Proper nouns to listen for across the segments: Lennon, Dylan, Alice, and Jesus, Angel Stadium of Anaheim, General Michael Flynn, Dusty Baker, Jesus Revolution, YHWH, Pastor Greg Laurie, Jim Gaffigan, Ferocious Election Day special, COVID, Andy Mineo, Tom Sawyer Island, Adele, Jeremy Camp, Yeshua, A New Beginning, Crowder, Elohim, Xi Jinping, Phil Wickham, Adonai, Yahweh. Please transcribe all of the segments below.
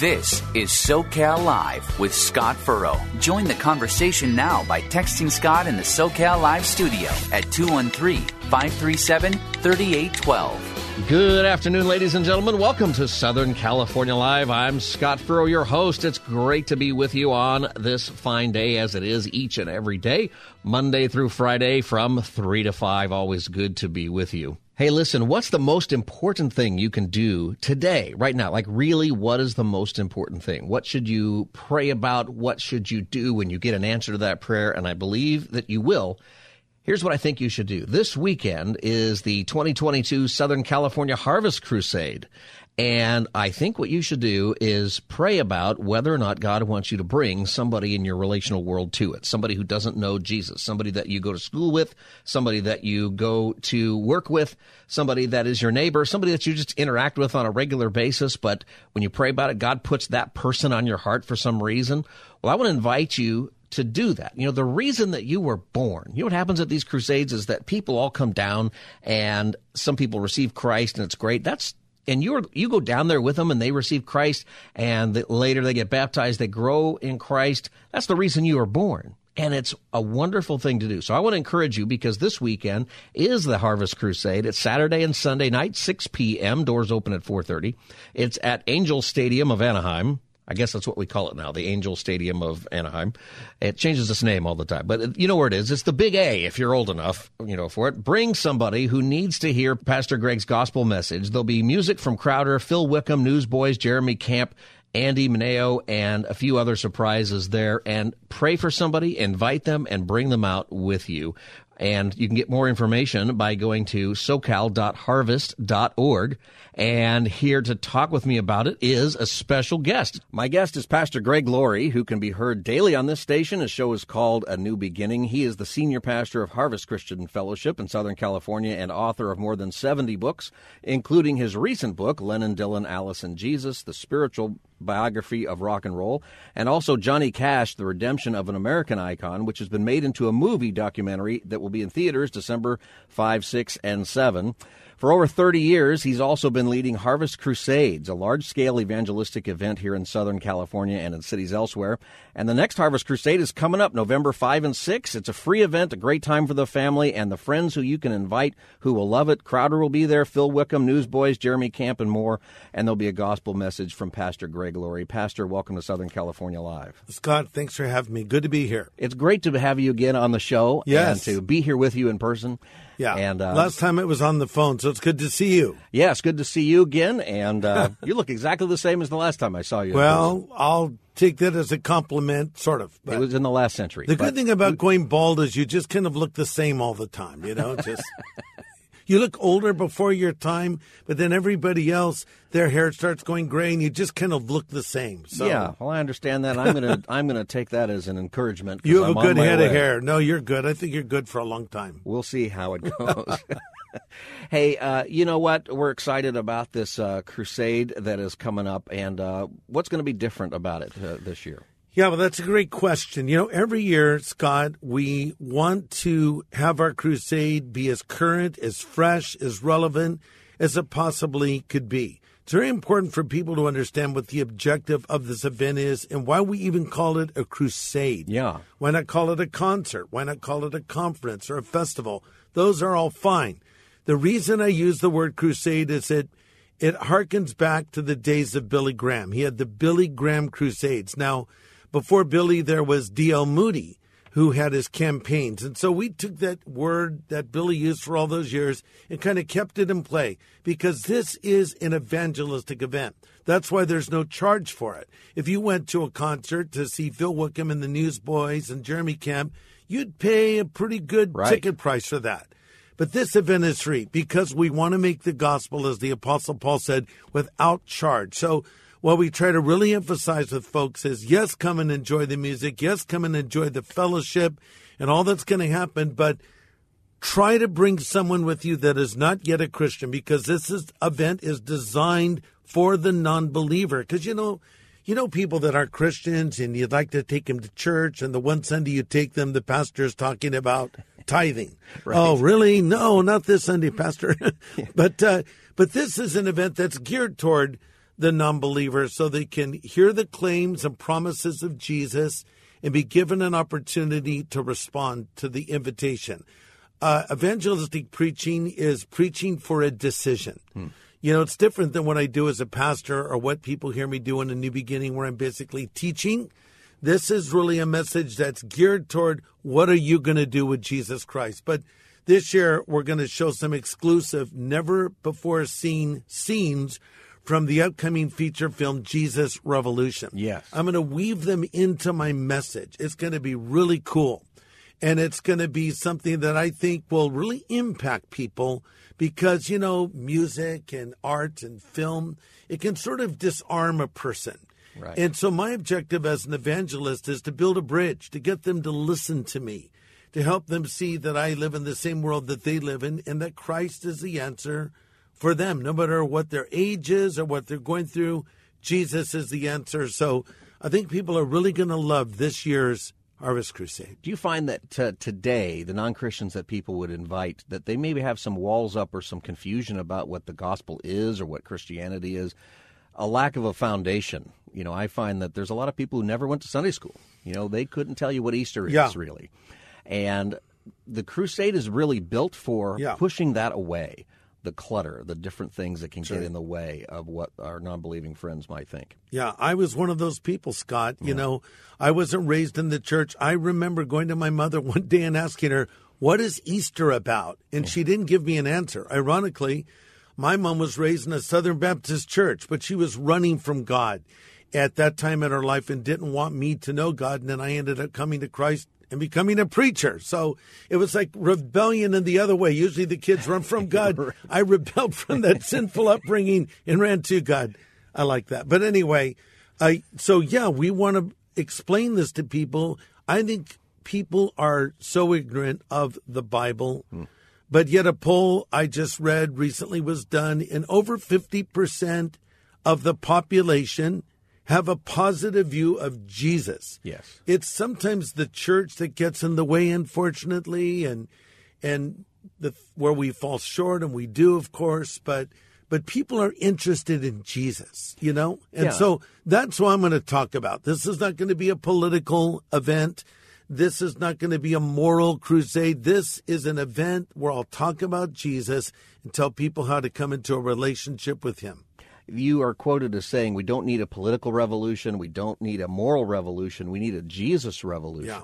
This is SoCal Live with Scott Furrow. Join the conversation now by texting Scott in the SoCal Live studio at 213-537-3812. Good afternoon, ladies and gentlemen. Welcome to Southern California Live. I'm Scott Furrow, your host. It's great to be with you on this fine day, as it is each and every day, Monday through Friday from 3 to 5. Always good to be with you. Hey, listen, what's the most important thing you can do today, right now? Like, really, what is the most important thing? What should you pray about? What should you do when you get an answer to that prayer? And I believe that you will. Here's what I think you should do. This weekend is the 2022 Southern California Harvest Crusade. And I think what you should do is pray about whether or not God wants you to bring somebody in your relational world to it, somebody who doesn't know Jesus, somebody that you go to school with, somebody that you go to work with, somebody that is your neighbor, somebody that you just interact with on a regular basis. But when you pray about it, God puts that person on your heart for some reason. Well, I want to invite you to do that. You know, the reason that you were born, you know what happens at these crusades is that people all come down and some people receive Christ, and it's great. And you go down there with them, and they receive Christ, and later they get baptized. They grow in Christ. That's the reason you were born, and it's a wonderful thing to do. So I want to encourage you, because this weekend is the Harvest Crusade. It's Saturday and Sunday night, 6 p.m. Doors open at 4:30. It's at Angel Stadium of Anaheim. I guess that's what we call it now, the Angel Stadium of Anaheim. It changes its name all the time, but you know where it is. It's the Big A, if you're old enough, you know, for it. Bring somebody who needs to hear Pastor Greg's gospel message. There'll be music from Crowder, Phil Wickham, Newsboys, Jeremy Camp, Andy Mineo, and a few other surprises there. And pray for somebody, invite them, and bring them out with you. And you can get more information by going to socal.harvest.org. And here to talk with me about it is a special guest. My guest is Pastor Greg Laurie, who can be heard daily on this station. His show is called A New Beginning. He is the senior pastor of Harvest Christian Fellowship in Southern California and author of more than 70 books, including his recent book, Lennon, Dylan, Alice, and Jesus, The Spiritual Biography of Rock and Roll, and also Johnny Cash, The Redemption of an American Icon, which has been made into a movie documentary that will be in theaters December 5, 6, and 7. For over 30 years, he's also been leading Harvest Crusades, a large-scale evangelistic event here in Southern California and in cities elsewhere. And the next Harvest Crusade is coming up November 5 and 6. It's a free event, a great time for the family and the friends who you can invite who will love it. Crowder will be there, Phil Wickham, Newsboys, Jeremy Camp, and more. And there'll be a gospel message from Pastor Greg Laurie. Pastor, welcome to Southern California Live. Scott, thanks for having me. Good to be here. It's great to have you again on the show. Yes. And to be here with you in person. Yeah, and last time it was on the phone, so it's good to see you. Yeah, it's good to see you again, and you look exactly the same as the last time I saw you. Well, I'll take that as a compliment, sort of. It was in the last century. The good thing about going bald is you just kind of look the same all the time, you know? Just you look older before your time, but then everybody else, their hair starts going gray, and you just kind of look the same. So. Yeah, well, I understand that. I'm gonna take that as an encouragement. You have a good head of hair. No, you're good. I think you're good for a long time. We'll see how it goes. Hey, you know what? We're excited about this crusade that is coming up, and what's going to be different about it this year? Yeah, well, that's a great question. You know, every year, Scott, we want to have our crusade be as current, as fresh, as relevant as it possibly could be. It's very important for people to understand what the objective of this event is and why we even call it a crusade. Yeah. Why not call it a concert? Why not call it a conference or a festival? Those are all fine. The reason I use the word crusade is it harkens back to the days of Billy Graham. He had the Billy Graham Crusades. Now, before Billy, there was D.L. Moody, who had his campaigns. And so we took that word that Billy used for all those years and kind of kept it in play, because this is an evangelistic event. That's why there's no charge for it. If you went to a concert to see Phil Wickham and the Newsboys and Jeremy Camp, you'd pay a pretty good ticket price for that. But this event is free because we want to make the gospel, as the Apostle Paul said, without charge. So what we try to really emphasize with folks is, yes, come and enjoy the music. Yes, come and enjoy the fellowship and all that's going to happen. But try to bring someone with you that is not yet a Christian, because this event is designed for the non-believer. Because, you know people that are Christians and you'd like to take them to church, and the one Sunday you take them, the pastor is talking about tithing. Right. Oh, really? No, not this Sunday, Pastor. But this is an event that's geared toward the non-believer, so they can hear the claims and promises of Jesus and be given an opportunity to respond to the invitation. Evangelistic preaching is preaching for a decision. You know, it's different than what I do as a pastor or what people hear me do in A New Beginning, where I'm basically teaching. This is really a message that's geared toward, what are you going to do with Jesus Christ? But this year, we're going to show some exclusive, never-before-seen scenes from the upcoming feature film, Jesus Revolution. Yes. I'm going to weave them into my message. It's going to be really cool. And it's going to be something that I think will really impact people because, you know, music and art and film, it can sort of disarm a person. Right. And so my objective as an evangelist is to build a bridge, to get them to listen to me, to help them see that I live in the same world that they live in, and that Christ is the answer for them. No matter what their age is or what they're going through, Jesus is the answer. So I think people are really going to love this year's Harvest Crusade. Do you find that today, the non-Christians that people would invite, that they maybe have some walls up or some confusion about what the gospel is or what Christianity is? A lack of a foundation. You know, I find that there's a lot of people who never went to Sunday school. You know, they couldn't tell you what Easter is, really. And the crusade is really built for pushing that away, the clutter, the different things that can get in the way of what our non-believing friends might think. Yeah, I was one of those people, Scott. You know, I wasn't raised in the church. I remember going to my mother one day and asking her, what is Easter about? And she didn't give me an answer. Ironically, my mom was raised in a Southern Baptist church, but she was running from God at that time in her life and didn't want me to know God. And then I ended up coming to Christ and becoming a preacher. So it was like rebellion in the other way. Usually the kids run from God. I rebelled from that sinful upbringing and ran to God. I like that. But anyway, so we want to explain this to people. I think people are so ignorant of the Bible. But yet a poll I just read recently was done, and over 50% of the population have a positive view of Jesus. Yes. It's sometimes the church that gets in the way, unfortunately, and where we fall short, and we do, of course, but people are interested in Jesus, you know? And so that's what I'm going to talk about. This is not going to be a political event. This is not going to be a moral crusade. This is an event where I'll talk about Jesus and tell people how to come into a relationship with him. You are quoted as saying, we don't need a political revolution. We don't need a moral revolution. We need a Jesus revolution. Yeah.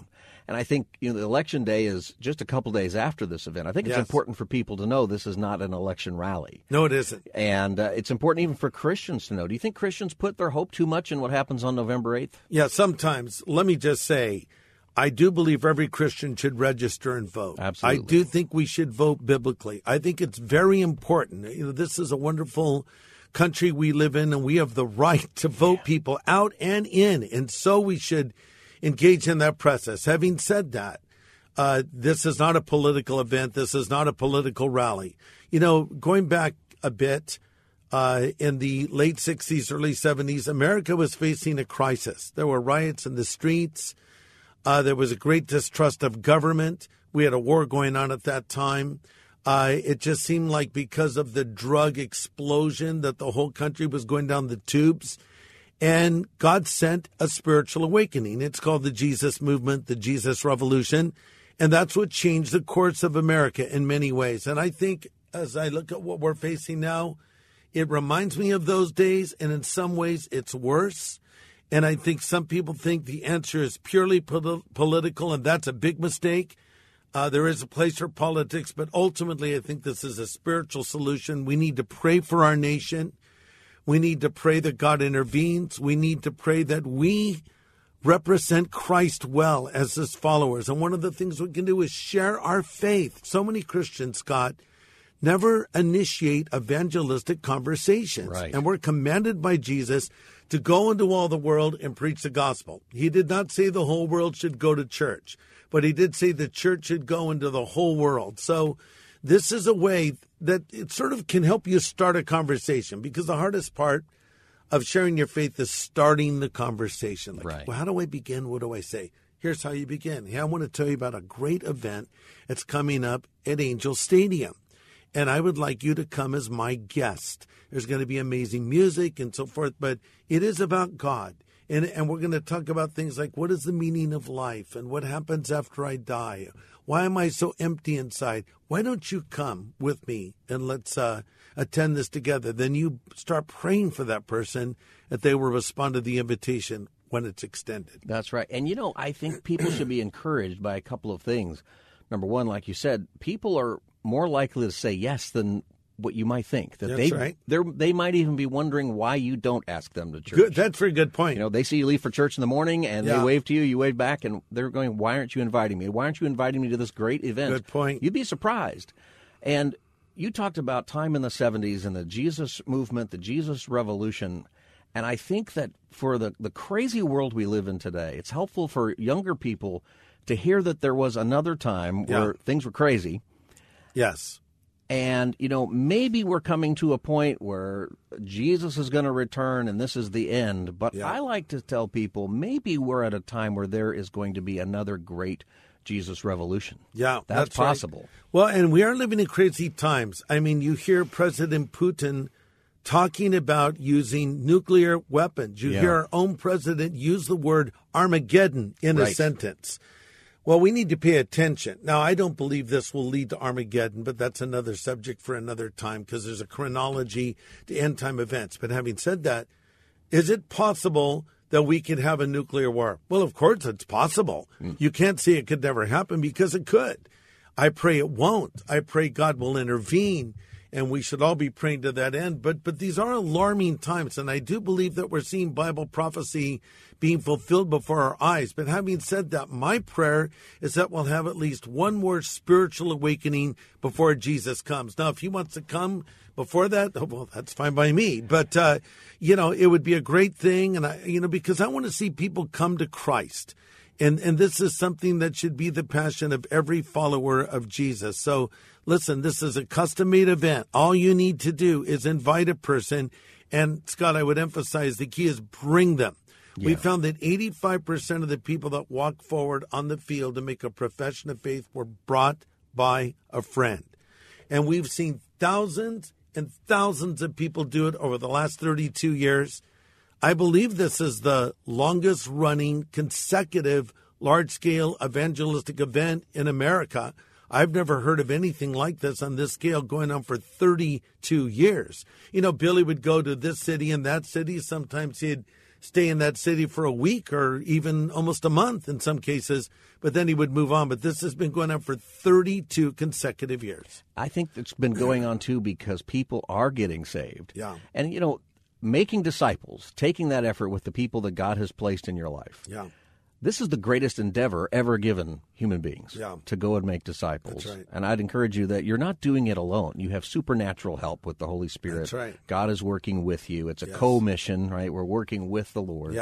And I think, you know, the election day is just a couple days after this event. I think it's important for people to know this is not an election rally. No, it isn't. And it's important even for Christians to know. Do you think Christians put their hope too much in what happens on November 8th? Yeah, sometimes. Let me just say, I do believe every Christian should register and vote. Absolutely. I do think we should vote biblically. I think it's very important. You know, this is a wonderful country we live in, and we have the right to vote people out and in. And so we should engage in that process. Having said that, this is not a political event. This is not a political rally. You know, going back a bit, in the late 60s, early 70s, America was facing a crisis. There were riots in the streets. There was a great distrust of government. We had a war going on at that time. It just seemed like because of the drug explosion that the whole country was going down the tubes. And God sent a spiritual awakening. It's called the Jesus Movement, the Jesus Revolution. And that's what changed the course of America in many ways. And I think as I look at what we're facing now, it reminds me of those days. And in some ways, it's worse. And I think some people think the answer is purely political, and that's a big mistake. There is a place for politics, but ultimately I think this is a spiritual solution. We need to pray for our nation. We need to pray that God intervenes. We need to pray that we represent Christ well as his followers. And one of the things we can do is share our faith. So many Christians, Scott, never initiate evangelistic conversations. Right. And we're commanded by Jesus to go into all the world and preach the gospel. He did not say the whole world should go to church, but he did say the church should go into the whole world. So this is a way that it sort of can help you start a conversation, because the hardest part of sharing your faith is starting the conversation. Like, right. Well, how do I begin? What do I say? Here's how you begin. Hey, I want to tell you about a great event that's coming up at Angel Stadium, and I would like you to come as my guest. There's going to be amazing music and so forth, but it is about God. And we're going to talk about things like, what is the meaning of life, and what happens after I die? Why am I so empty inside? Why don't you come with me and let's attend this together? Then you start praying for that person that they will respond to the invitation when it's extended. That's right. And, you know, I think people should be encouraged by a couple of things. Number one, like you said, people are more likely to say yes than what you might think. That that's right. They might even be wondering why you don't ask them to church. Good, that's a good point. You know, they see you leave for church in the morning, and yeah. They wave to you, you wave back, and they're going, why aren't you inviting me? Why aren't you inviting me to this great event? Good point. You'd be surprised. And you talked about time in the 70s and the Jesus movement, the Jesus Revolution, and I think that for the crazy world we live in today, it's helpful for younger people to hear that there was another time where things were crazy. Yes. And, you know, maybe we're coming to a point where Jesus is going to return and this is the end. But I like to tell people maybe we're at a time where there is going to be another great Jesus revolution. Yeah, that's possible. Right. Well, and we are living in crazy times. I mean, you hear President Putin talking about using nuclear weapons. You hear our own president use the word Armageddon in a sentence. Well, we need to pay attention. Now, I don't believe this will lead to Armageddon, but that's another subject for another time, because there's a chronology to end-time events. But having said that, is it possible that we could have a nuclear war? Well, of course it's possible. You can't say it could never happen, because it could. I pray it won't. I pray God will intervene, and we should all be praying to that end. But these are alarming times, and I do believe that we're seeing Bible prophecy being fulfilled before our eyes. But having said that, my prayer is that we'll have at least one more spiritual awakening before Jesus comes. Now, if he wants to come before that, oh, well, that's fine by me. But, you know, it would be a great thing. And, because I want to see people come to Christ. And this is something that should be the passion of every follower of Jesus. So, listen, this is a custom-made event. All you need to do is invite a person. And, Scott, I would emphasize the key is bring them. Yeah. We found that 85% of the people that walk forward on the field to make a profession of faith were brought by a friend. And we've seen thousands and thousands of people do it over the last 32 years. I believe this is the longest-running consecutive large-scale evangelistic event in America. I've never heard of anything like this on this scale going on for 32 years. You know, Billy would go to this city and that city. Sometimes he'd stay in that city for a week or even almost a month in some cases, but then he would move on. But this has been going on for 32 consecutive years. I think it's been going on, too, because people are getting saved. Yeah. And, you know, making disciples, taking that effort with the people that God has placed in your life. Yeah. This is the greatest endeavor ever given human beings, to go and make disciples. That's right. And I'd encourage you that you're not doing it alone. You have supernatural help with the Holy Spirit. That's right. God is working with you. It's a co-mission, right? We're working with the Lord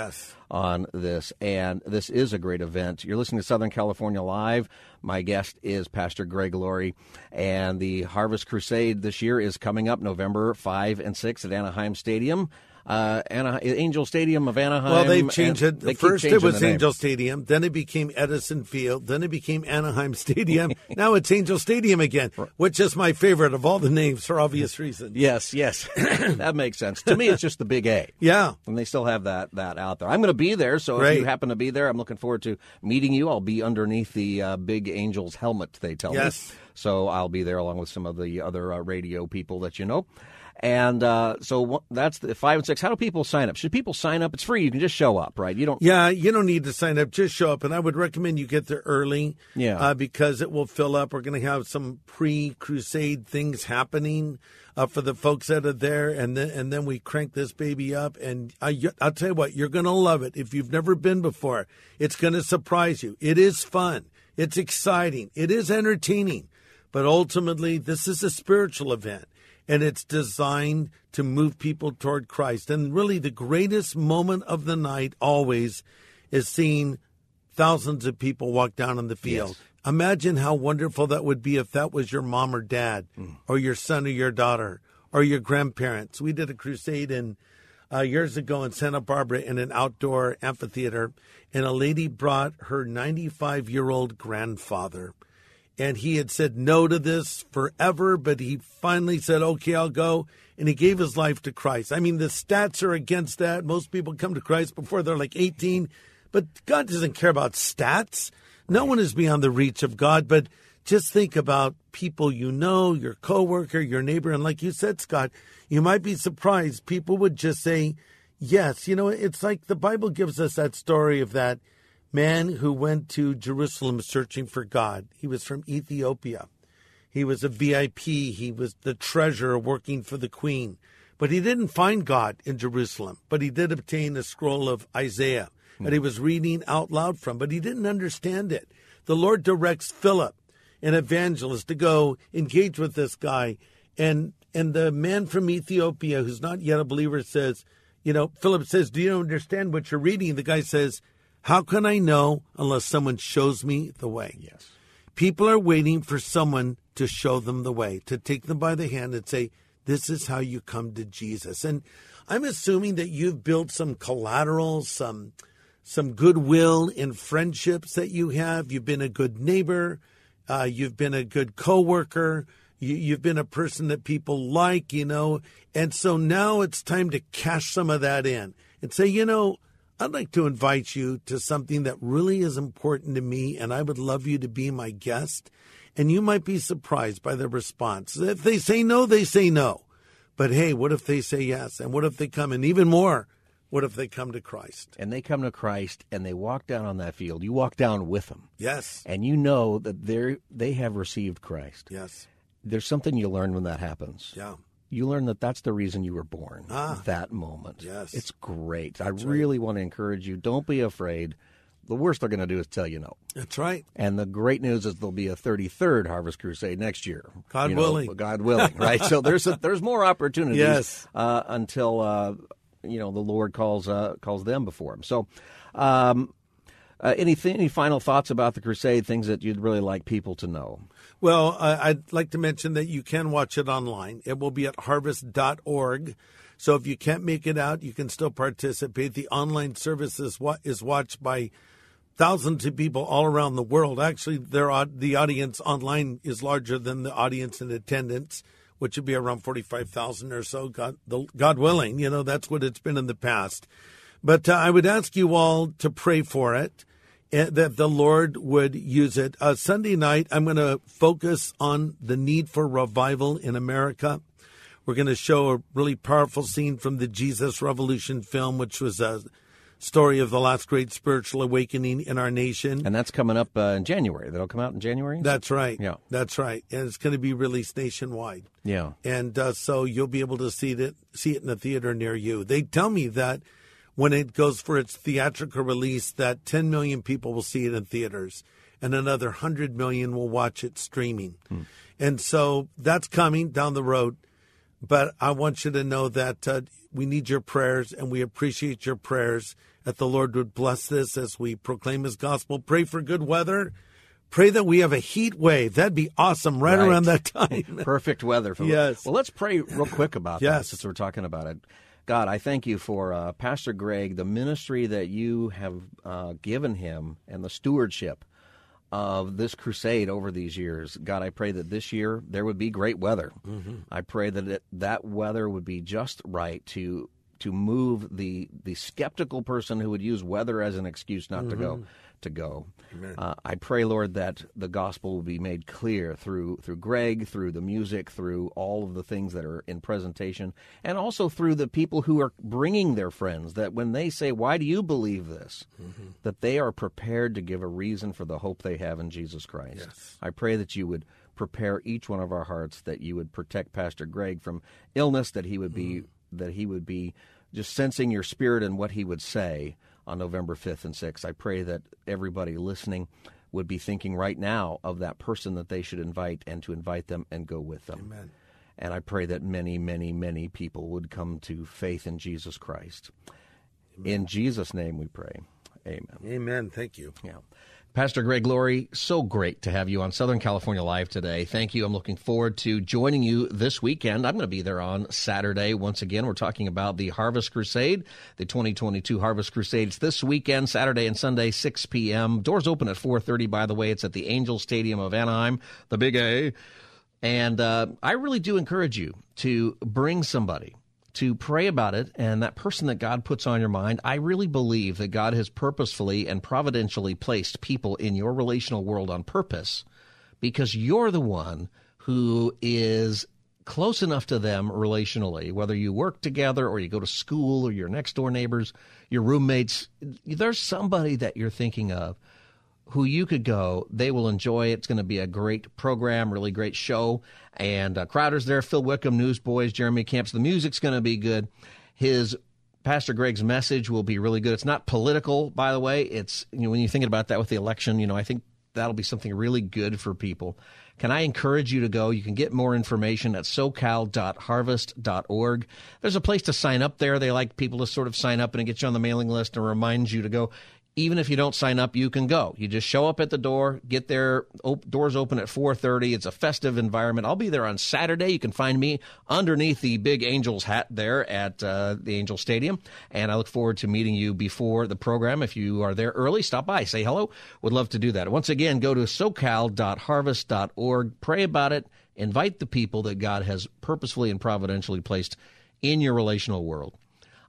on this, and this is a great event. You're listening to Southern California Live. My guest is Pastor Greg Laurie, and the Harvest Crusade this year is coming up November 5 and 6 at Anaheim Stadium. Angel Stadium of Anaheim. Well, they've changed it. First it was Angel Stadium, then it became Edison Field, then it became Anaheim Stadium. Now it's Angel Stadium again, which is my favorite of all the names for obvious reasons. Yes. That makes sense. To me, it's just the Big A. Yeah. And they still have that out there. I'm going to be there, so if you happen to be there, I'm looking forward to meeting you. I'll be underneath the Big Angel's helmet, they tell me. Yes. So I'll be there along with some of the other radio people that you know. And so that's the 5 and 6. How do people sign up? Should people sign up? It's free. You can just show up, right? You don't need to sign up. Just show up. And I would recommend you get there early because it will fill up. We're going to have some pre-crusade things happening for the folks that are there. And then we crank this baby up. And I'll tell you what, you're going to love it. If you've never been before, it's going to surprise you. It is fun. It's exciting. It is entertaining. But ultimately, this is a spiritual event. And it's designed to move people toward Christ. And really the greatest moment of the night always is seeing thousands of people walk down in the field. Yes. Imagine how wonderful that would be if that was your mom or dad or your son or your daughter or your grandparents. We did a crusade years ago in Santa Barbara in an outdoor amphitheater, and a lady brought her 95-year-old grandfather. And he had said no to this forever, but he finally said, okay, I'll go. And he gave his life to Christ. I mean, the stats are against that. Most people come to Christ before they're like 18. But God doesn't care about stats. No one is beyond the reach of God. But just think about people you know, your coworker, your neighbor. And like you said, Scott, you might be surprised. People would just say, yes. You know, it's like the Bible gives us that story of that man who went to Jerusalem searching for God. He was from Ethiopia. He was a VIP. He was the treasurer working for the queen. But he didn't find God in Jerusalem. But he did obtain a scroll of Isaiah that he was reading out loud from. But he didn't understand it. The Lord directs Philip, an evangelist, to go engage with this guy. And the man from Ethiopia, who's not yet a believer, says, you know, Philip says, do you understand what you're reading? The guy says, how can I know unless someone shows me the way? Yes. People are waiting for someone to show them the way, to take them by the hand and say, this is how you come to Jesus. And I'm assuming that you've built some collateral, some goodwill in friendships that you have. You've been a good neighbor. You've been a good coworker. You've been a person that people like, you know. And so now it's time to cash some of that in and say, you know, I'd like to invite you to something that really is important to me, and I would love you to be my guest. And you might be surprised by the response. If they say no, they say no. But hey, what if they say yes? And what if they come? And even more, what if they come to Christ? And they come to Christ, and they walk down on that field. You walk down with them. Yes. And you know that they have received Christ. Yes. There's something you learn when that happens. Yeah. You learn that that's the reason you were born, that moment. Yes. It's great. I really want to encourage you. Don't be afraid. The worst they're going to do is tell you no. That's right. And the great news is there'll be a 33rd Harvest Crusade next year. God willing. God willing, right? So there's more opportunities until the Lord calls them before him. So any final thoughts about the crusade, things that you'd really like people to know? Well, I'd like to mention that you can watch it online. It will be at harvest.org. So if you can't make it out, you can still participate. The online service is watched by thousands of people all around the world. Actually, the audience online is larger than the audience in attendance, which would be around 45,000 or so, God willing. You know, that's what it's been in the past. But I would ask you all to pray for it, that the Lord would use it. Sunday night, I'm going to focus on the need for revival in America. We're going to show a really powerful scene from the Jesus Revolution film, which was a story of the last great spiritual awakening in our nation. And that's coming up in January. That'll come out in January? That's right. Yeah. That's right. And it's going to be released nationwide. Yeah. And so you'll be able to see it in a theater near you. They tell me that when it goes for its theatrical release, that 10 million people will see it in theaters, and another 100 million will watch it streaming. And so that's coming down the road. But I want you to know that we need your prayers, and we appreciate your prayers, that the Lord would bless this as we proclaim his gospel. Pray for good weather. Pray that we have a heat wave. That'd be awesome right around that time. Perfect weather. Yes. Well, let's pray real quick about that since we're talking about it. God, I thank you for Pastor Greg, the ministry that you have given him and the stewardship of this crusade over these years. God, I pray that this year there would be great weather. I pray that that weather would be just right to to move the skeptical person who would use weather as an excuse not to go. I pray, Lord, that the gospel will be made clear through Greg, through the music, through all of the things that are in presentation, and also through the people who are bringing their friends, that when they say, why do you believe this, that they are prepared to give a reason for the hope they have in Jesus Christ. Yes. I pray that you would prepare each one of our hearts, that you would protect Pastor Greg from illness, that he would be just sensing your spirit and what he would say on November 5th and 6th. I pray that everybody listening would be thinking right now of that person that they should invite, and to invite them and go with them. Amen. And I pray that many, many, many people would come to faith in Jesus Christ. Amen. In Jesus' name we pray. Amen. Amen. Thank you. Yeah. Pastor Greg Laurie, so great to have you on Southern California Live today. Thank you. I'm looking forward to joining you this weekend. I'm going to be there on Saturday. Once again, we're talking about the Harvest Crusade, the 2022 Harvest Crusades this weekend, Saturday and Sunday, 6 p.m. Doors open at 4:30, by the way. It's at the Angel Stadium of Anaheim, the Big A. And I really do encourage you to bring somebody, to pray about it, and that person that God puts on your mind. I really believe that God has purposefully and providentially placed people in your relational world on purpose, because you're the one who is close enough to them relationally, whether you work together or you go to school or your next door neighbors, your roommates. There's somebody that you're thinking of who you could go. They will enjoy it. It's going to be a great program, really great show. And Crowder's there, Phil Wickham, Newsboys, Jeremy Camp. The music's going to be good. Pastor Greg's message will be really good. It's not political, by the way. It's, you know, when you're thinking about that with the election, you know, I think that'll be something really good for people. Can I encourage you to go? You can get more information at socal.harvest.org. There's a place to sign up there. They like people to sort of sign up and get you on the mailing list and remind you to go. Even if you don't sign up, you can go. You just show up at the door, get there. Doors open at 4:30. It's a festive environment. I'll be there on Saturday. You can find me underneath the big Angels hat there at the Angel Stadium. And I look forward to meeting you before the program. If you are there early, stop by, say hello. Would love to do that. Once again, go to socal.harvest.org. Pray about it. Invite the people that God has purposefully and providentially placed in your relational world.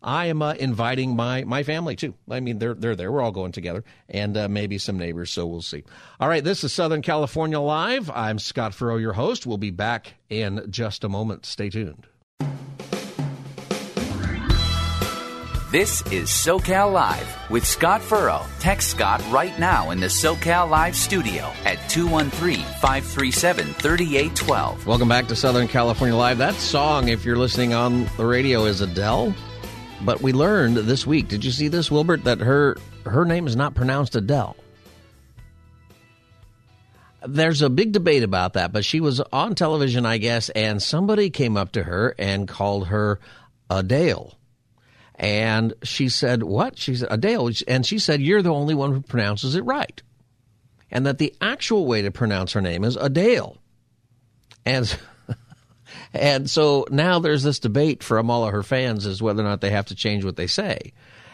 I am inviting my family, too. I mean, they're there. We're all going together, and maybe some neighbors, so we'll see. All right, this is Southern California Live. I'm Scott Furrow, your host. We'll be back in just a moment. Stay tuned. This is SoCal Live with Scott Furrow. Text Scott right now in the SoCal Live studio at 213-537-3812. Welcome back to Southern California Live. That song, if you're listening on the radio, is Adele. But we learned this week, did you see this, Wilbert, that her name is not pronounced Adele? There's a big debate about that, but she was on television, I guess, and somebody came up to her and called her Adele. And she said, what? She said, Adele. And she said, you're the only one who pronounces it right. And that the actual way to pronounce her name is Adele. And so now there's this debate from all of her fans as whether or not they have to change what they say.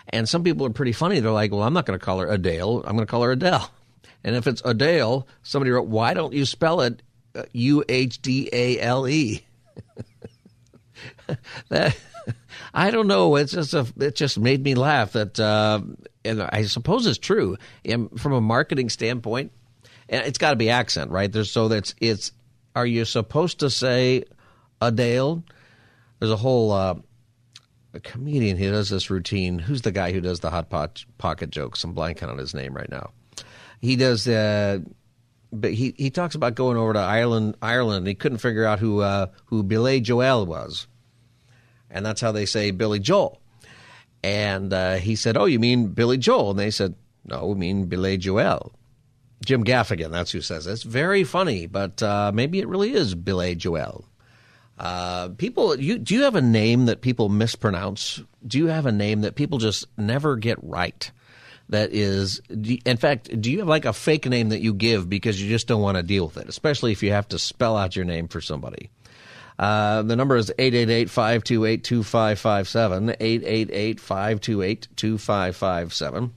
And some people are pretty funny. They're like, well, I'm not going to call her Adele. I'm going to call her Adele. And if it's Adele, somebody wrote, why don't you spell it U-H-D-A-L-E? I don't know. It just made me laugh. That, and I suppose it's true. And from a marketing standpoint, and it's got to be accent, right? Are you supposed to say Adele? There's a whole a comedian who does this routine. Who's the guy who does the Hot Pocket jokes? I'm blanking on his name right now. He does, but he talks about going over to Ireland. He couldn't figure out who Billy Joel was, and that's how they say Billy Joel. And he said, "Oh, you mean Billy Joel?" And they said, "No, we mean Billy Joel." Jim Gaffigan, that's who says it. It's very funny, but maybe it really is Billy Joel. Do you have a name that people mispronounce? Do you have a name that people just never get right? Do you have like a fake name that you give because you just don't want to deal with it, especially if you have to spell out your name for somebody? The number is 888-528-2557, 888-528-2557.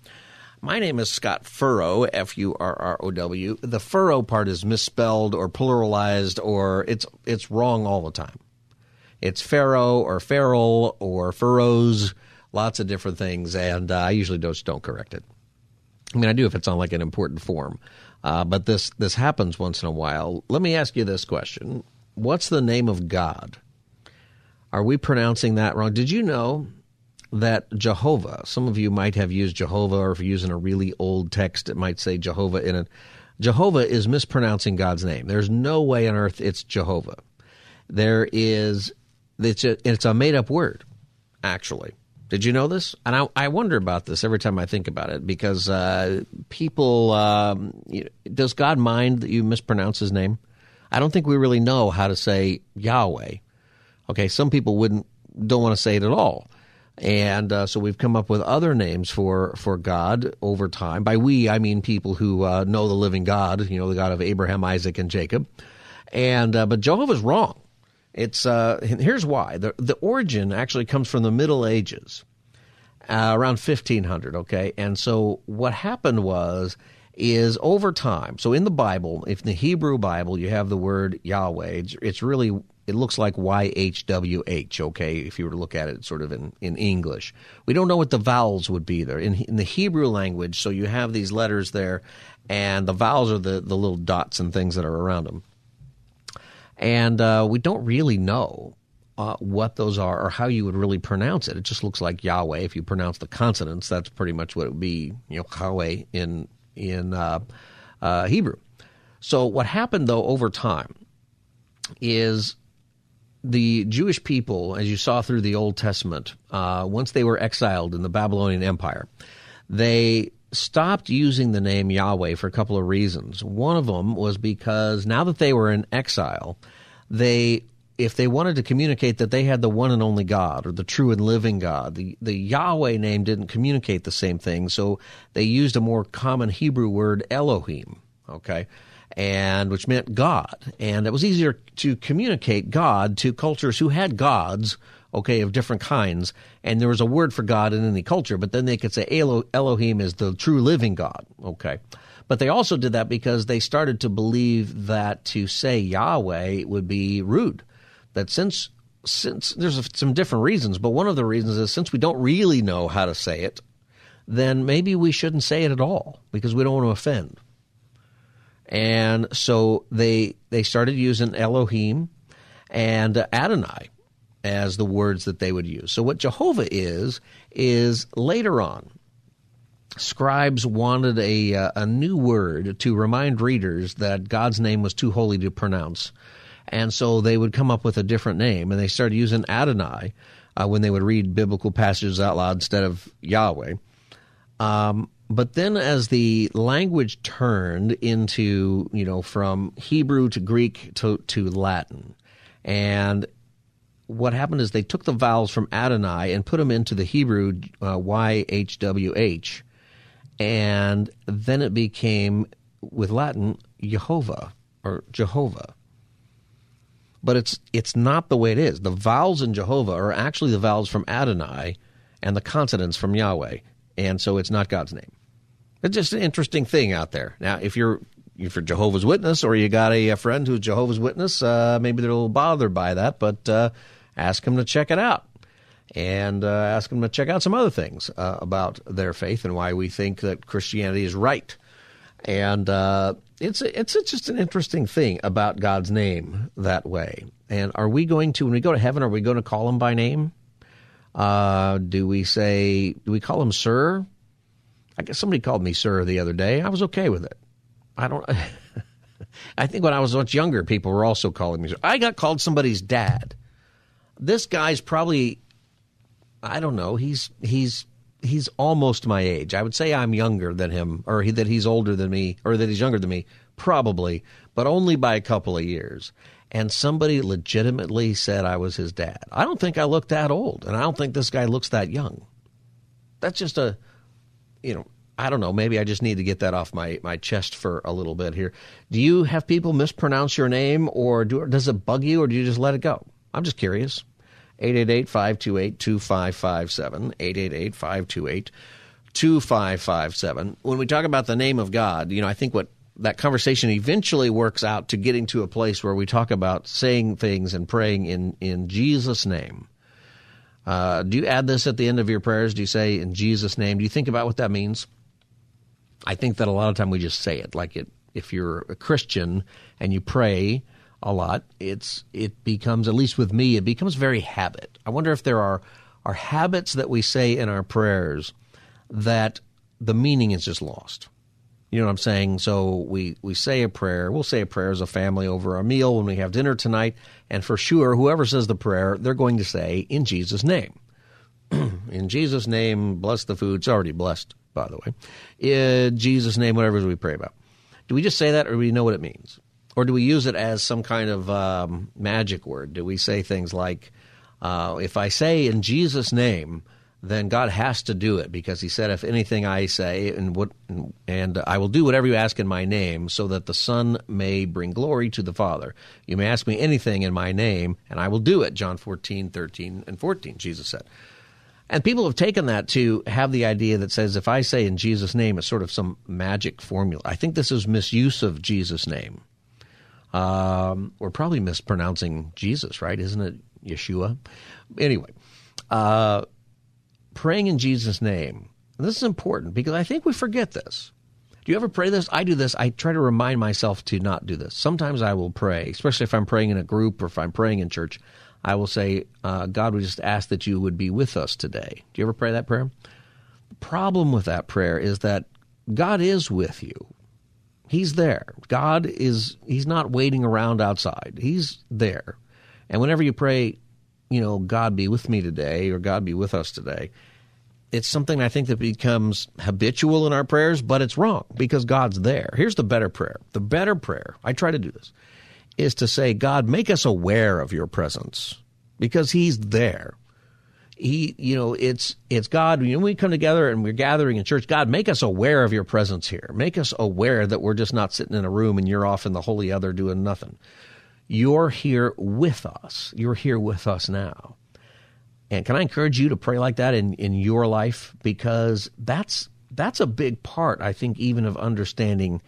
My name is Scott Furrow, F-U-R-R-O-W. The Furrow part is misspelled or pluralized, or it's wrong all the time. It's Pharaoh or Feral or Furrows, lots of different things, and I usually just don't correct it. I mean, I do if it's on like an important form, but this happens once in a while. Let me ask you this question. What's the name of God? Are we pronouncing that wrong? Did you know that Jehovah, some of you might have used Jehovah, or if you're using a really old text, it might say Jehovah in it. Jehovah is mispronouncing God's name. There's no way on earth it's Jehovah. There is, it's a made-up word, actually. Did you know this? And I wonder about this every time I think about it, because people, does God mind that you mispronounce his name? I don't think we really know how to say Yahweh. Okay, some people don't want to say it at all. And so we've come up with other names for God over time. By we, I mean people who know the living God, the God of Abraham, Isaac, and Jacob. And but Jehovah's wrong. It's here's why. The origin actually comes from the Middle Ages, around 1500, okay? And so what happened is over time, so in the Bible, if in the Hebrew Bible you have the word Yahweh, it's really, it looks like YHWH, okay, if you were to look at it sort of in English. We don't know what the vowels would be there. In the Hebrew language, so you have these letters there, and the vowels are the little dots and things that are around them. And we don't really know what those are or how you would really pronounce it. It just looks like Yahweh. If you pronounce the consonants, that's pretty much what it would be, Yahweh in Hebrew. So what happened, though, over time is the Jewish people, as you saw through the Old Testament, once they were exiled in the Babylonian Empire, they stopped using the name Yahweh for a couple of reasons. One of them was because now that they were in exile, if they wanted to communicate that they had the one and only God or the true and living God, the Yahweh name didn't communicate the same thing, so they used a more common Hebrew word, Elohim, okay, and which meant God. And it was easier to communicate God to cultures who had gods, okay, of different kinds, and there was a word for God in any culture, but then they could say Elohim is the true living God, okay? But they also did that because they started to believe that to say Yahweh would be rude, that since there's some different reasons, but one of the reasons is since we don't really know how to say it, then maybe we shouldn't say it at all because we don't want to offend. And so they started using Elohim and Adonai as the words that they would use. So what Jehovah is later on, scribes wanted a new word to remind readers that God's name was too holy to pronounce. And so they would come up with a different name, and they started using Adonai when they would read biblical passages out loud instead of Yahweh. But then as the language turned into, from Hebrew to Greek to Latin, and what happened is they took the vowels from Adonai and put them into the Hebrew YHWH, and then it became, with Latin, Jehovah or Jehovah. But it's not the way it is. The vowels in Jehovah are actually the vowels from Adonai and the consonants from Yahweh, and so it's not God's name. It's just an interesting thing out there. Now, if you're Jehovah's Witness or you got a friend who's Jehovah's Witness, maybe they're a little bothered by that, but ask them to check it out, and ask them to check out some other things about their faith and why we think that Christianity is right. And it's just an interesting thing about God's name that way. And are we going to, when we go to heaven, are we going to call him by name? Do we call him sir? I guess somebody called me sir the other day. I was okay with it. I think when I was much younger, people were also calling me sir. I got called somebody's dad. This guy's probably, I don't know, he's almost my age. I would say I'm younger than him, or that he's older than me, or that he's younger than me, probably, but only by a couple of years. And somebody legitimately said I was his dad. I don't think I look that old, and I don't think this guy looks that young. That's just a, I don't know, maybe I just need to get that off my chest for a little bit here. Do you have people mispronounce your name, or does it bug you, or do you just let it go? I'm just curious. 888-528-2557, 888-528-2557. When we talk about the name of God, I think what that conversation eventually works out to getting to a place where we talk about saying things and praying in Jesus' name. Do you add this at the end of your prayers? Do you say, in Jesus' name? Do you think about what that means? I think that a lot of time we just say it. Like it, if you're a Christian and you pray a lot, it becomes, at least with me, it becomes very habit. I wonder if there are habits that we say in our prayers that the meaning is just lost. You know what I'm saying? So we say a prayer. We'll say a prayer as a family over a meal when we have dinner tonight. And for sure, whoever says the prayer, they're going to say, in Jesus' name. In Jesus' name, bless the food. It's already blessed, by the way. In Jesus' name, whatever we pray about. Do we just say that, or do we know what it means? Or do we use it as some kind of magic word? Do we say things like, if I say in Jesus' name, then God has to do it, because he said, if anything I say, and I will do whatever you ask in my name, so that the Son may bring glory to the Father. You may ask me anything in my name, and I will do it, John 14, 13, and 14, Jesus said. And people have taken that to have the idea that says, if I say in Jesus' name, it's sort of some magic formula. I think this is misuse of Jesus' name. We're probably mispronouncing Jesus, right? Isn't it Yeshua? Anyway, praying in Jesus' name. And this is important because I think we forget this. Do you ever pray this? I do this. I try to remind myself to not do this. Sometimes I will pray, especially if I'm praying in a group or if I'm praying in church. I will say, God, we just ask that you would be with us today. Do you ever pray that prayer? The problem with that prayer is that God is with you. He's there. God is, he's not waiting around outside. He's there. And whenever you pray, you know, God be with me today, or God be with us today, it's something I think that becomes habitual in our prayers, but it's wrong because God's there. Here's the better prayer. The better prayer, I try to do this, is to say, God, make us aware of your presence, because he's there. He, you know, it's God. You know, we come together and we're gathering in church. God, make us aware of your presence here. Make us aware that we're just not sitting in a room and you're off in the holy other doing nothing. You're here with us. You're here with us now. And can I encourage you to pray like that in your life? Because that's a big part, I think, even of understanding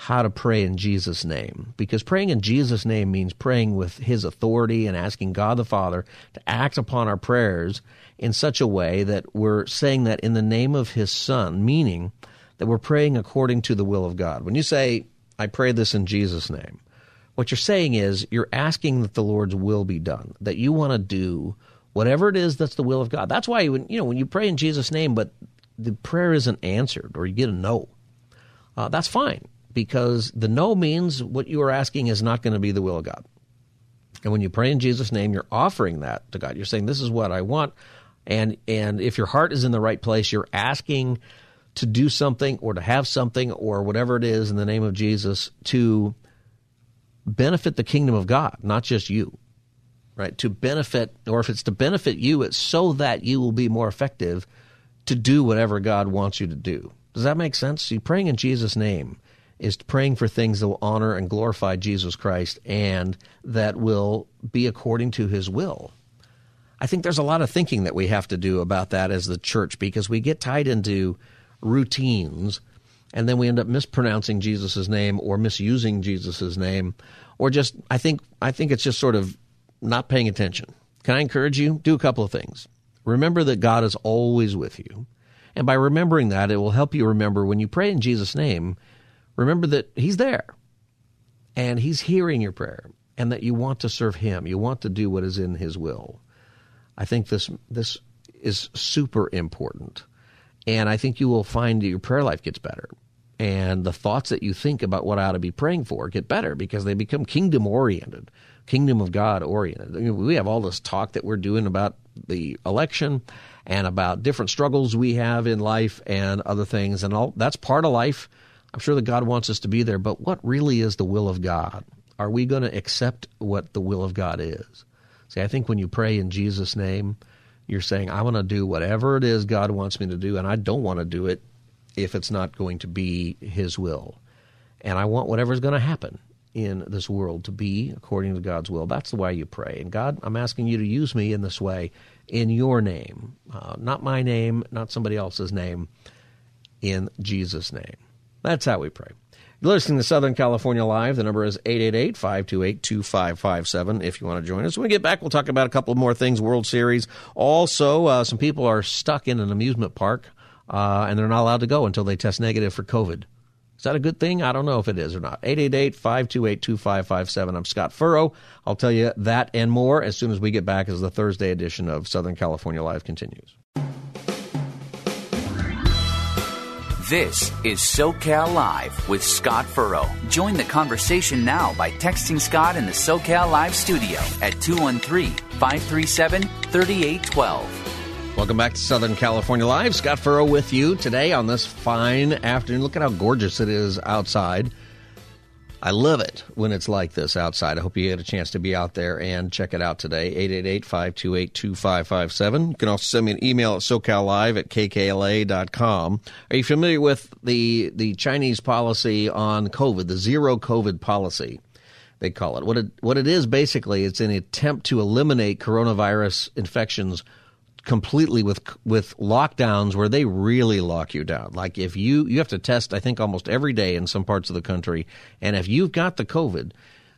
how to pray in Jesus' name. Because praying in Jesus' name means praying with his authority and asking God the Father to act upon our prayers in such a way that we're saying that in the name of his Son, meaning that we're praying according to the will of God. When you say, I pray this in Jesus' name, what you're saying is you're asking that the Lord's will be done, that you want to do whatever it is that's the will of God. That's why, when you pray in Jesus' name, but the prayer isn't answered or you get a no, that's fine, because the no means what you are asking is not going to be the will of God. And when you pray in Jesus' name, you're offering that to God. You're saying, this is what I want. And if your heart is in the right place, you're asking to do something or to have something or whatever it is in the name of Jesus to benefit the kingdom of God, not just you, right? To benefit, or if it's to benefit you, it's so that you will be more effective to do whatever God wants you to do. Does that make sense? See, praying in Jesus' name is praying for things that will honor and glorify Jesus Christ and that will be according to his will. I think there's a lot of thinking that we have to do about that as the church, because we get tied into routines and then we end up mispronouncing Jesus' name or misusing Jesus' name, or just, I think it's just sort of not paying attention. Can I encourage you? Do a couple of things. Remember that God is always with you. And by remembering that, it will help you remember when you pray in Jesus' name, remember that he's there and he's hearing your prayer and that you want to serve him. You want to do what is in his will. I think this is super important. And I think you will find that your prayer life gets better. And the thoughts that you think about what I ought to be praying for get better, because they become kingdom-oriented, kingdom of God-oriented. I mean, we have all this talk that we're doing about the election and about different struggles we have in life and other things. And all that's part of life. I'm sure that God wants us to be there. But what really is the will of God? Are we going to accept what the will of God is? See, I think when you pray in Jesus' name, you're saying, I want to do whatever it is God wants me to do, and I don't want to do it if it's not going to be his will. And I want whatever's going to happen in this world to be according to God's will. That's the way you pray. And God, I'm asking you to use me in this way, in your name, not my name, not somebody else's name, in Jesus' name. That's how we pray. You're listening to Southern California Live. The number is 888-528-2557 if you want to join us. When we get back, we'll talk about a couple more things, World Series. Also, some people are stuck in an amusement park, and they're not allowed to go until they test negative for COVID. Is that a good thing? I don't know if it is or not. 888-528-2557. I'm Scott Furrow. I'll tell you that and more as soon as we get back as the Thursday edition of Southern California Live continues. This is SoCal Live with Scott Furrow. Join the conversation now by texting Scott in the SoCal Live studio at 213-537-3812. Welcome back to Southern California Live. Scott Furrow with you today on this fine afternoon. Look at how gorgeous it is outside. I love it when it's like this outside. I hope you get a chance to be out there and check it out today. 888-528-2557. You can also send me an email at socallive@kkla.com. Are you familiar with the Chinese policy on COVID, the zero COVID policy, they call it? What it is basically, it's an attempt to eliminate coronavirus infections completely with lockdowns where they really lock you down. Like if you have to test, I think, almost every day in some parts of the country. And if you've got the COVID,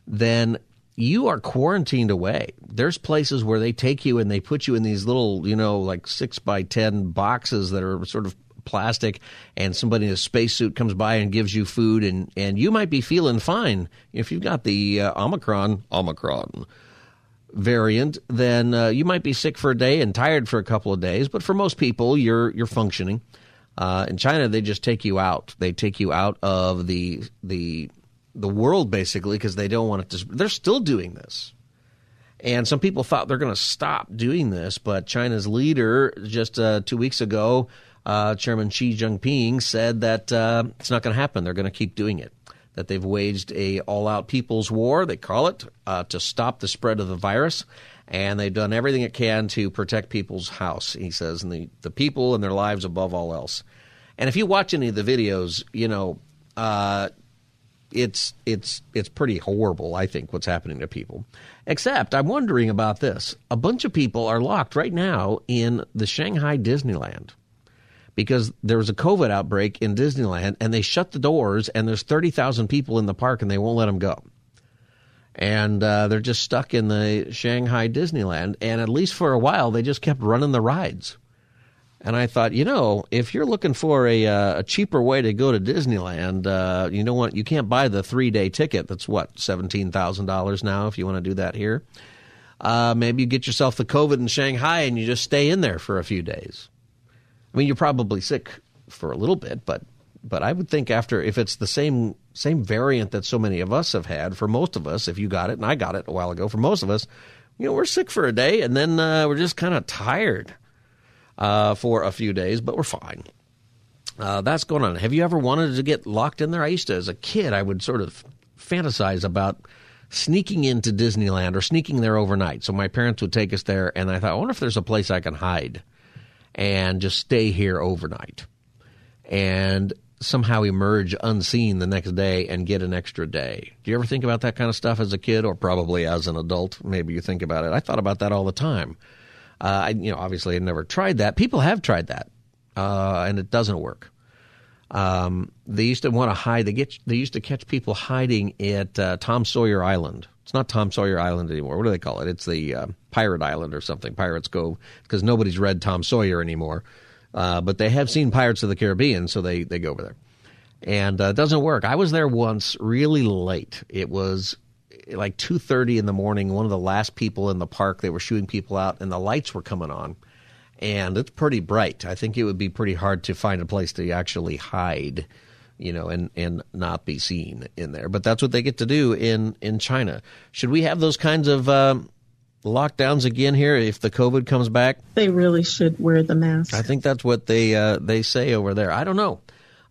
then you are quarantined away. There's places where they take you and they put you in these little, like 6x10 boxes that are sort of plastic, and somebody in a spacesuit comes by and gives you food, and you might be feeling fine. If you've got the Omicron variant, then you might be sick for a day and tired for a couple of days, but for most people you're functioning. In China, they just take you out. They take you out of the world basically because they don't want it to. They're still doing this. And some people thought they're going to stop doing this, but China's leader just 2 weeks ago, Chairman Xi Jinping, said that it's not going to happen. They're going to keep doing it. That they've waged a all-out people's war, they call it, to stop the spread of the virus. And they've done everything it can to protect people's house, he says, and the people and their lives above all else. And if you watch any of the videos, it's pretty horrible, I think, what's happening to people. Except I'm wondering about this. A bunch of people are locked right now in the Shanghai Disneyland, because there was a COVID outbreak in Disneyland, and they shut the doors, and there's 30,000 people in the park, and they won't let them go. And they're just stuck in the Shanghai Disneyland, and at least for a while, they just kept running the rides. And I thought, if you're looking for a cheaper way to go to Disneyland, you know what? You can't buy the 3-day ticket. That's what, $17,000 now if you want to do that here. Maybe you get yourself the COVID in Shanghai, and you just stay in there for a few days. I mean, you're probably sick for a little bit, but I would think if it's the same variant that so many of us have had, for most of us, if you got it, and I got it a while ago, for most of us, we're sick for a day, and then we're just kind of tired for a few days, but we're fine. That's going on. Have you ever wanted to get locked in there? I used to, as a kid, I would sort of fantasize about sneaking into Disneyland or sneaking there overnight. So my parents would take us there, and I thought, I wonder if there's a place I can hide and just stay here overnight and somehow emerge unseen the next day and get an extra day. Do you ever think about that kind of stuff as a kid, or probably as an adult? Maybe you think about it. I thought about that all the time. Obviously I never tried that. People have tried that, and it doesn't work. They used to want to hide. They used to catch people hiding at Tom Sawyer Island. It's not Tom Sawyer Island anymore. What do they call it? It's the Pirate Island or something, Pirates Cove, because nobody's read Tom Sawyer anymore. But they have seen Pirates of the Caribbean, so they go over there. And it doesn't work. I was there once really late. It was like 2:30 in the morning, one of the last people in the park. They were shooting people out, and the lights were coming on. And it's pretty bright. I think it would be pretty hard to find a place to actually hide, and not be seen in there. But that's what they get to do in China. Should we have those kinds of lockdowns again here if the COVID comes back? They really should wear the mask. I think that's what they say over there. I don't know.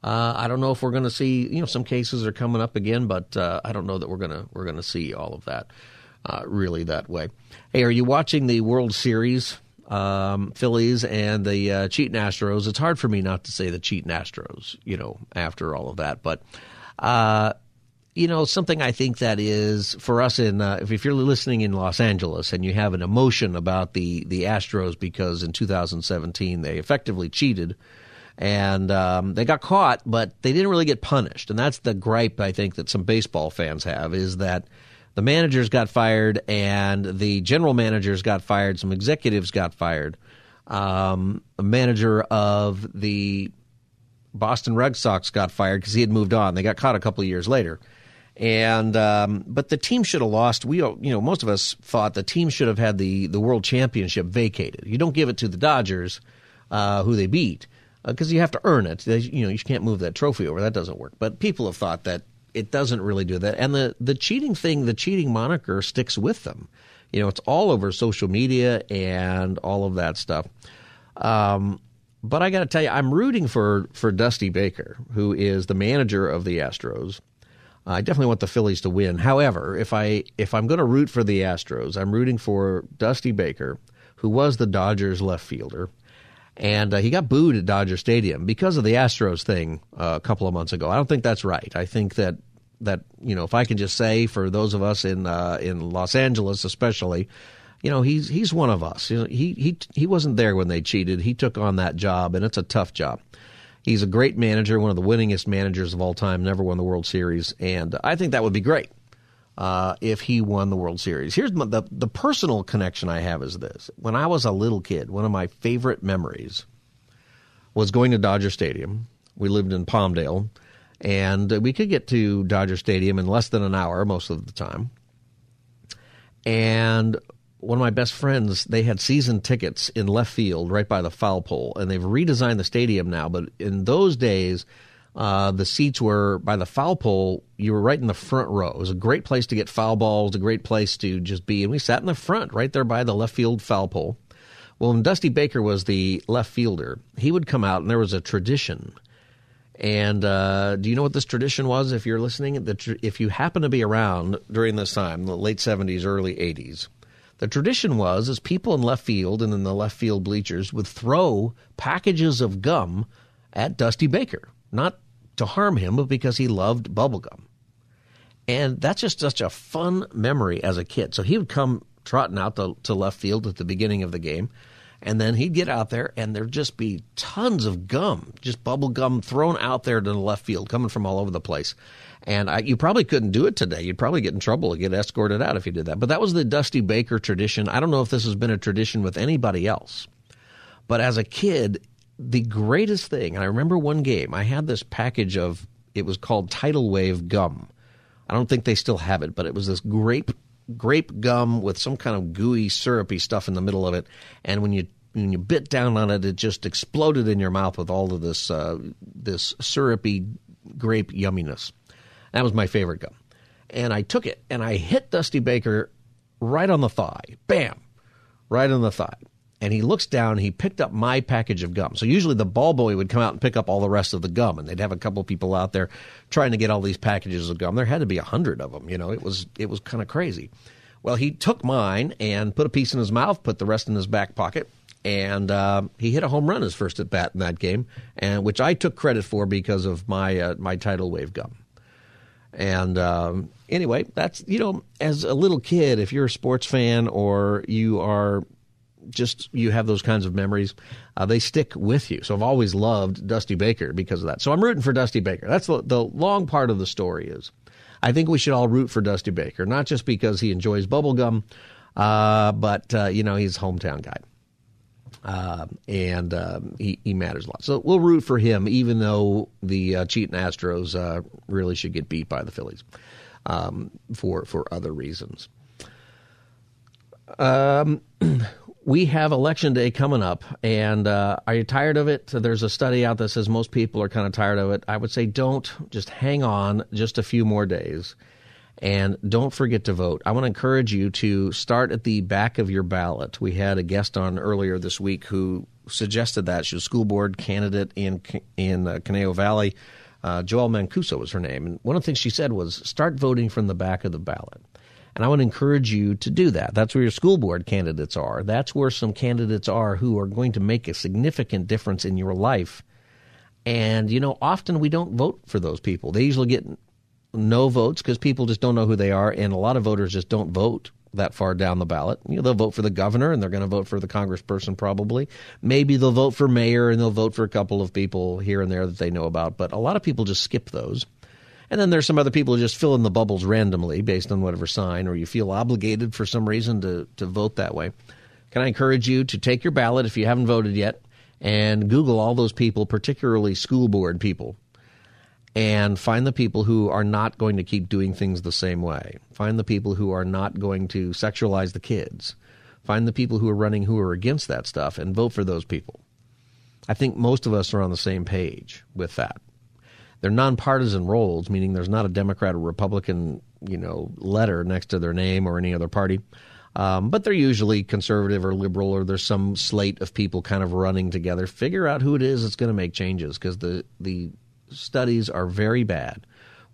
I don't know if we're going to see, some cases are coming up again, but I don't know that we're going to see all of that really that way. Hey, are you watching the World Series? Phillies and the cheating Astros. It's hard for me not to say the cheating Astros, after all of that. But, something I think that is for us in if you're listening in Los Angeles and you have an emotion about the Astros because in 2017 they effectively cheated And they got caught, but they didn't really get punished. And that's the gripe, I think, that some baseball fans have, is that the managers got fired and the general managers got fired. Some executives got fired. A manager of the Boston Red Sox got fired because he had moved on. They got caught a couple of years later. And but the team should have lost. Most of us thought the team should have had the world championship vacated. You don't give it to the Dodgers, who they beat, because you have to earn it. You can't move that trophy over. That doesn't work. But people have thought that it doesn't really do that. And the cheating thing, the cheating moniker sticks with them. It's all over social media and all of that stuff. But I got to tell you, I'm rooting for Dusty Baker, who is the manager of the Astros. I definitely want the Phillies to win. However, if I'm going to root for the Astros, I'm rooting for Dusty Baker, who was the Dodgers left fielder. And he got booed at Dodger Stadium because of the Astros thing a couple of months ago. I don't think that's right. I think that if I can just say, for those of us in Los Angeles especially, he's one of us. He wasn't there when they cheated. He took on that job, and it's a tough job. He's a great manager, one of the winningest managers of all time, never won the World Series, and I think that would be great if he won the World Series. Here's the personal connection I have is this. When I was a little kid, one of my favorite memories was going to Dodger Stadium. We lived in Palmdale, and we could get to Dodger Stadium in less than an hour most of the time. And one of my best friends, they had season tickets in left field right by the foul pole, and they've redesigned the stadium now. But in those days, the seats were by the foul pole. You were right in the front row. It was a great place to get foul balls, a great place to just be. And we sat in the front right there by the left field foul pole. Well, when Dusty Baker was the left fielder, he would come out, and there was a tradition. And do you know what this tradition was, if you're listening? If you happen to be around during this time, the late 70s, early 80s, the tradition was people in left field and in the left field bleachers would throw packages of gum at Dusty Baker, not to harm him, but because he loved bubblegum. And that's just such a fun memory as a kid. So he would come trotting out to left field at the beginning of the game, and then he'd get out there, and there'd just be tons of gum, just bubblegum thrown out there to the left field, coming from all over the place. And you probably couldn't do it today. You'd probably get in trouble and get escorted out if you did that. But that was the Dusty Baker tradition. I don't know if this has been a tradition with anybody else. But as a kid, the greatest thing, and I remember one game, I had this package of, it was called Tidal Wave Gum. I don't think they still have it, but it was this grape gum with some kind of gooey, syrupy stuff in the middle of it. And when you bit down on it, it just exploded in your mouth with all of this, this syrupy grape yumminess. That was my favorite gum. And I took it, and I hit Dusty Baker right on the thigh. Bam! Right on the thigh. And he looks down. He picked up my package of gum. So usually the ball boy would come out and pick up all the rest of the gum, and they'd have a couple people out there trying to get all these packages of gum. There had to be 100 of them. It was kind of crazy. Well, he took mine and put a piece in his mouth, put the rest in his back pocket, and he hit a home run his first at bat in that game, and which I took credit for because of my Tidal Wave gum. And anyway, that's, as a little kid, if you're a sports fan or you have those kinds of memories, they stick with you. So I've always loved Dusty Baker because of that. So I'm rooting for Dusty Baker. That's the long part of the story is I think we should all root for Dusty Baker, not just because he enjoys bubblegum, but he's a hometown guy. He matters a lot. So we'll root for him, even though the cheating Astros really should get beat by the Phillies for other reasons. We have Election Day coming up, and are you tired of it? There's a study out that says most people are kind of tired of it. I would say don't. Just hang on just a few more days, and don't forget to vote. I want to encourage you to start at the back of your ballot. We had a guest on earlier this week who suggested that. She was a school board candidate in Caneo Valley. Joelle Mancuso was her name. And one of the things she said was start voting from the back of the ballot. And I want to encourage you to do that. That's where your school board candidates are. That's where some candidates are who are going to make a significant difference in your life. And, often we don't vote for those people. They usually get no votes because people just don't know who they are, and a lot of voters just don't vote that far down the ballot. You know, they'll vote for the governor, and they're going to vote for the congressperson probably. Maybe they'll vote for mayor, and they'll vote for a couple of people here and there that they know about. But a lot of people just skip those. And then there's some other people who just fill in the bubbles randomly based on whatever sign, or you feel obligated for some reason to vote that way. Can I encourage you to take your ballot if you haven't voted yet and Google all those people, particularly school board people, and find the people who are not going to keep doing things the same way. Find the people who are not going to sexualize the kids. Find the people who are running who are against that stuff and vote for those people. I think most of us are on the same page with that. They're nonpartisan roles, meaning there's not a Democrat or Republican, you know, letter next to their name or any other party. But they're usually conservative or liberal, or there's some slate of people kind of running together. Figure out who it is that's going to make changes, because the studies are very bad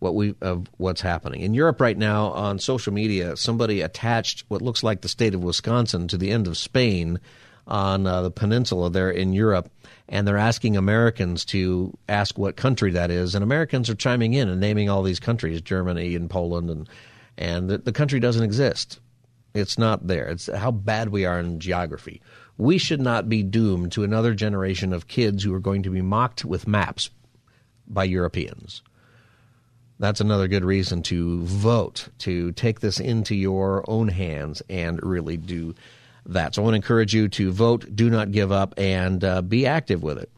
of what's happening. In Europe right now on social media, somebody attached what looks like the state of Wisconsin to the end of Spain on the peninsula there in Europe, and they're asking Americans to ask what country that is. And Americans are chiming in and naming all these countries, Germany and Poland, and the country doesn't exist. It's not there. It's how bad we are in geography. We should not be doomed to another generation of kids who are going to be mocked with maps by Europeans. That's another good reason to vote, to take this into your own hands and really do that. So I want to encourage you to vote, do not give up, and be active with it.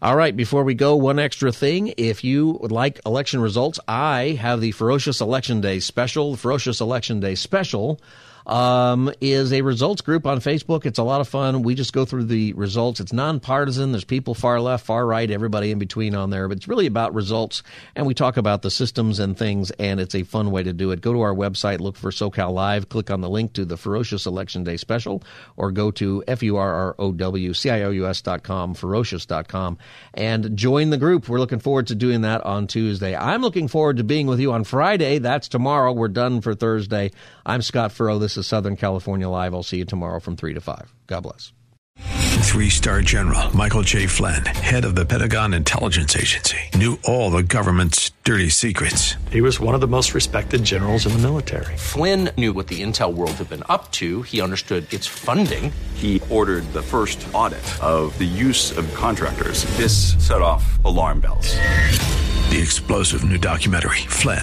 All right, before we go, one extra thing. If you would like election results, I have the Ferocious Election Day special. The Ferocious Election Day special is a results group on Facebook. It's a lot of fun. We just go through the results. It's nonpartisan. There's people far left, far right, everybody in between on there. But it's really about results, and we talk about the systems and things, and it's a fun way to do it. Go to our website, look for SoCal Live, click on the link to the Ferocious Election Day special, or go to FurrowCious.com, ferocious.com, and join the group. We're looking forward to doing that on Tuesday. I'm looking forward to being with you on Friday. That's tomorrow. We're done for Thursday. I'm Scott Furrow. This is Southern California Live. I'll see you tomorrow from 3 to 5. God bless. 3-star General Michael J. Flynn, head of the Pentagon Intelligence Agency, knew all the government's dirty secrets. He was one of the most respected generals in the military. Flynn knew what the intel world had been up to. He understood its funding. He ordered the first audit of the use of contractors. This set off alarm bells. The explosive new documentary, Flynn,